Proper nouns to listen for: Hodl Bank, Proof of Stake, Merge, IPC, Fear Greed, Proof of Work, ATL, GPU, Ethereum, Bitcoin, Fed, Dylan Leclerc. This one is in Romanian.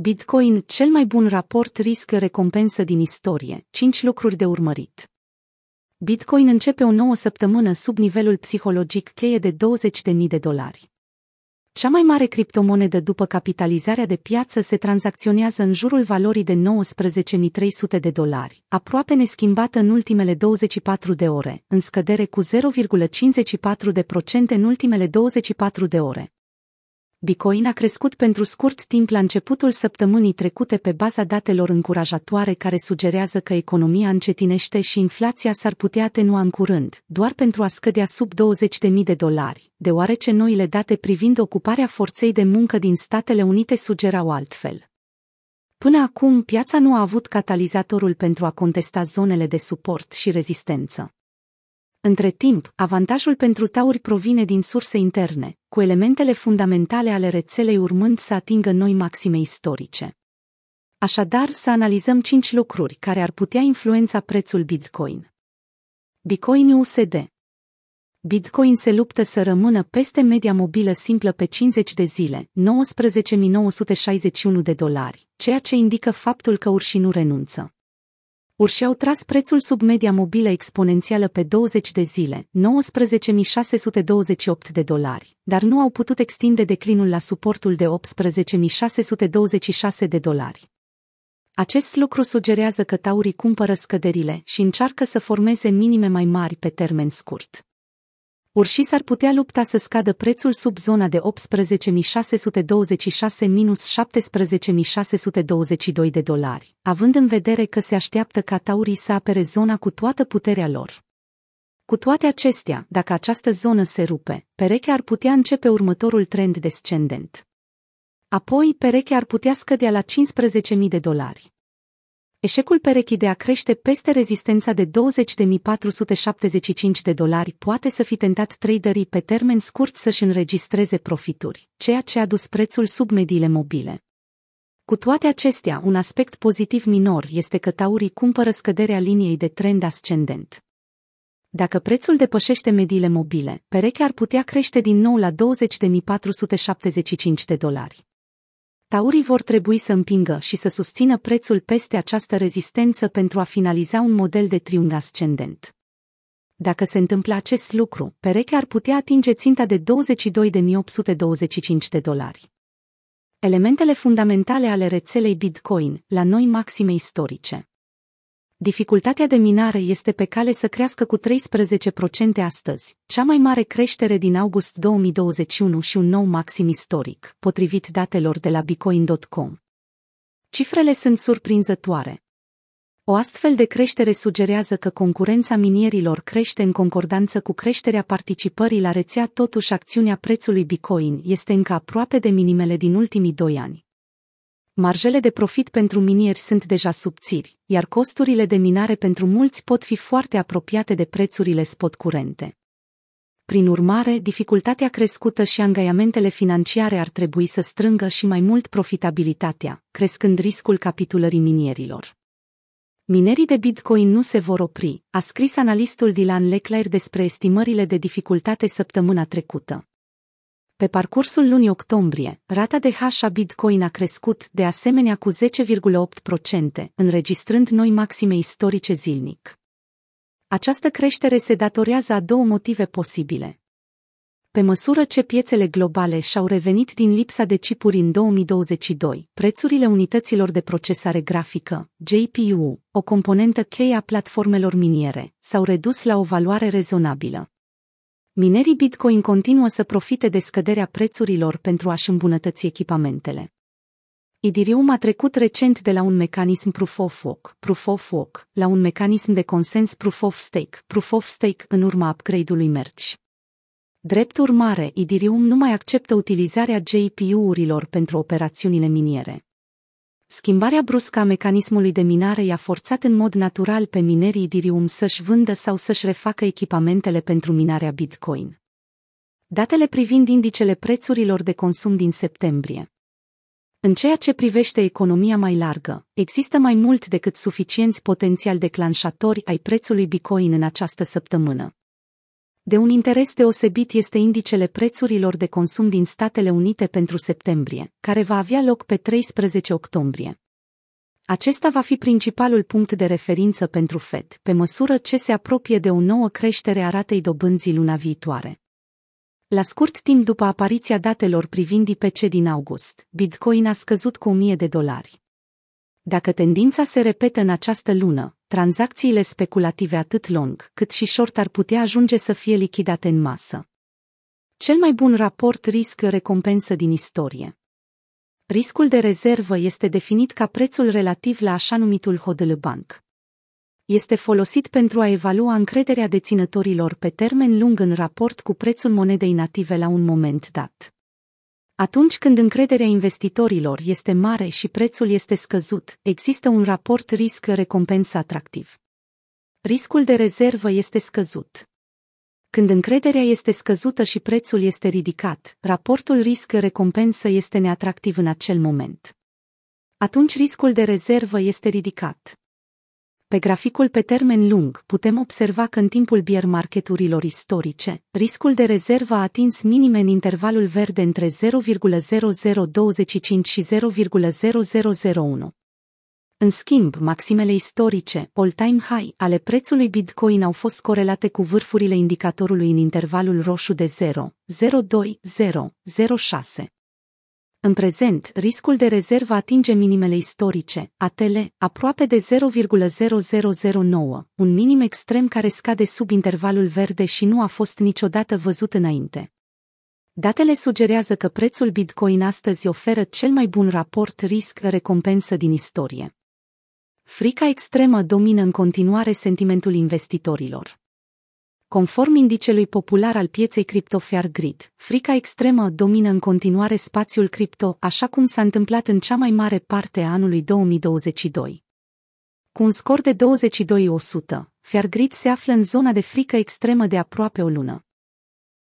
Bitcoin, cel mai bun raport risc-recompensă din istorie, 5 lucruri de urmărit. Bitcoin începe o nouă săptămână sub nivelul psihologic cheie de $20.000. Cea mai mare criptomonedă după capitalizarea de piață se tranzacționează în jurul valorii de $19.300, aproape neschimbată în ultimele 24 de ore, în scădere cu 0,54% în ultimele 24 de ore. Bitcoin a crescut pentru scurt timp la începutul săptămânii trecute pe baza datelor încurajatoare care sugerează că economia încetinește și inflația s-ar putea atenua în curând, doar pentru a scădea sub $20.000, deoarece noile date privind ocuparea forței de muncă din Statele Unite sugerau altfel. Până acum, piața nu a avut catalizatorul pentru a contesta zonele de suport și rezistență. Între timp, avantajul pentru tauri provine din surse interne, cu elementele fundamentale ale rețelei urmând să atingă noi maxime istorice. Așadar, să analizăm 5 lucruri care ar putea influența prețul Bitcoin. Bitcoin USD. Bitcoin se luptă să rămână peste media mobilă simplă pe 50 de zile, $19.961, ceea ce indică faptul că urșii nu renunță. Urșii au tras prețul sub media mobilă exponențială pe 20 de zile, $19.628, dar nu au putut extinde declinul la suportul de $18.626. Acest lucru sugerează că taurii cumpără scăderile și încearcă să formeze minime mai mari pe termen scurt. Urșii s-ar putea lupta să scadă prețul sub zona de $18.626-$17.622, având în vedere că se așteaptă ca taurii să apere zona cu toată puterea lor. Cu toate acestea, dacă această zonă se rupe, perechea ar putea începe următorul trend descendent. Apoi, perechea ar putea scădea la $15.000. Eșecul perechii de a crește peste rezistența de $20.475 poate să fi tentat traderii pe termen scurt să-și înregistreze profituri, ceea ce a dus prețul sub mediile mobile. Cu toate acestea, un aspect pozitiv minor este că taurii cumpără scăderea liniei de trend ascendent. Dacă prețul depășește mediile mobile, perechea ar putea crește din nou la $20.475. Taurii vor trebui să împingă și să susțină prețul peste această rezistență pentru a finaliza un model de triunghi ascendent. Dacă se întâmplă acest lucru, perechea ar putea atinge ținta de $22.825. Elementele fundamentale ale rețelei Bitcoin, la noi maxime istorice. Dificultatea de minare este pe cale să crească cu 13% astăzi, cea mai mare creștere din august 2021 și un nou maxim istoric, potrivit datelor de la bitcoin.com. Cifrele sunt surprinzătoare. O astfel de creștere sugerează că concurența minierilor crește în concordanță cu creșterea participării la rețea, totuși acțiunea prețului Bitcoin este încă aproape de minimele din ultimii 2 ani. Marjele de profit pentru minieri sunt deja subțiri, iar costurile de minare pentru mulți pot fi foarte apropiate de prețurile spot curente. Prin urmare, dificultatea crescută și angajamentele financiare ar trebui să strângă și mai mult profitabilitatea, crescând riscul capitulării minierilor. Minerii de Bitcoin nu se vor opri, a scris analistul Dylan Leclerc despre estimările de dificultate săptămâna trecută. Pe parcursul lunii octombrie, rata de hash a Bitcoin a crescut de asemenea cu 10,8%, înregistrând noi maxime istorice zilnic. Această creștere se datorează a 2 motive posibile. Pe măsură ce piețele globale și-au revenit din lipsa de chipuri în 2022, prețurile unităților de procesare grafică, GPU, o componentă cheie a platformelor miniere, s-au redus la o valoare rezonabilă. Minerii Bitcoin continuă să profite de scăderea prețurilor pentru a-și îmbunătăți echipamentele. Ethereum a trecut recent de la un mecanism Proof of Work, la un mecanism de consens Proof of Stake, în urma upgrade-ului Merge. Drept urmare, Ethereum nu mai acceptă utilizarea GPU-urilor pentru operațiunile miniere. Schimbarea bruscă a mecanismului de minare i-a forțat în mod natural pe minerii Ethereum să-și vândă sau să-și refacă echipamentele pentru minarea Bitcoin. Datele privind indicele prețurilor de consum din septembrie. În ceea ce privește economia mai largă, există mai mult decât suficienți potențial declanșatori ai prețului Bitcoin în această săptămână. De un interes deosebit este indicele prețurilor de consum din Statele Unite pentru septembrie, care va avea loc pe 13 octombrie. Acesta va fi principalul punct de referință pentru Fed, pe măsură ce se apropie de o nouă creștere a ratei dobânzii luna viitoare. La scurt timp după apariția datelor privind IPC din august, Bitcoin a scăzut cu $1.000. Dacă tendința se repetă în această lună, tranzacțiile speculative atât long cât și short ar putea ajunge să fie lichidate în masă. Cel mai bun raport risc-recompensă din istorie. Riscul de rezervă este definit ca prețul relativ la așa numitul Hodl Bank. Este folosit pentru a evalua încrederea deținătorilor pe termen lung în raport cu prețul monedei native la un moment dat. Atunci când încrederea investitorilor este mare și prețul este scăzut, există un raport risc-recompensă atractiv. Riscul de rezervă este scăzut. Când încrederea este scăzută și prețul este ridicat, raportul risc-recompensă este neatractiv în acel moment. Atunci riscul de rezervă este ridicat. Pe graficul pe termen lung, putem observa că în timpul bear marketurilor istorice, riscul de rezervă a atins minime în intervalul verde între 0,0025 și 0,0001. În schimb, maximele istorice, all-time high, ale prețului Bitcoin au fost corelate cu vârfurile indicatorului în intervalul roșu de 0,02006. În prezent, riscul de rezervă atinge minimele istorice, ATL, aproape de 0,0009, un minim extrem care scade sub intervalul verde și nu a fost niciodată văzut înainte. Datele sugerează că prețul Bitcoin astăzi oferă cel mai bun raport risc-recompensă din istorie. Frica extremă domină în continuare sentimentul investitorilor. Conform indicelui popular al pieței cripto Fear Greed, frica extremă domină în continuare spațiul cripto, așa cum s-a întâmplat în cea mai mare parte a anului 2022. Cu un scor de 22%, Fear Greed se află în zona de frică extremă de aproape o lună.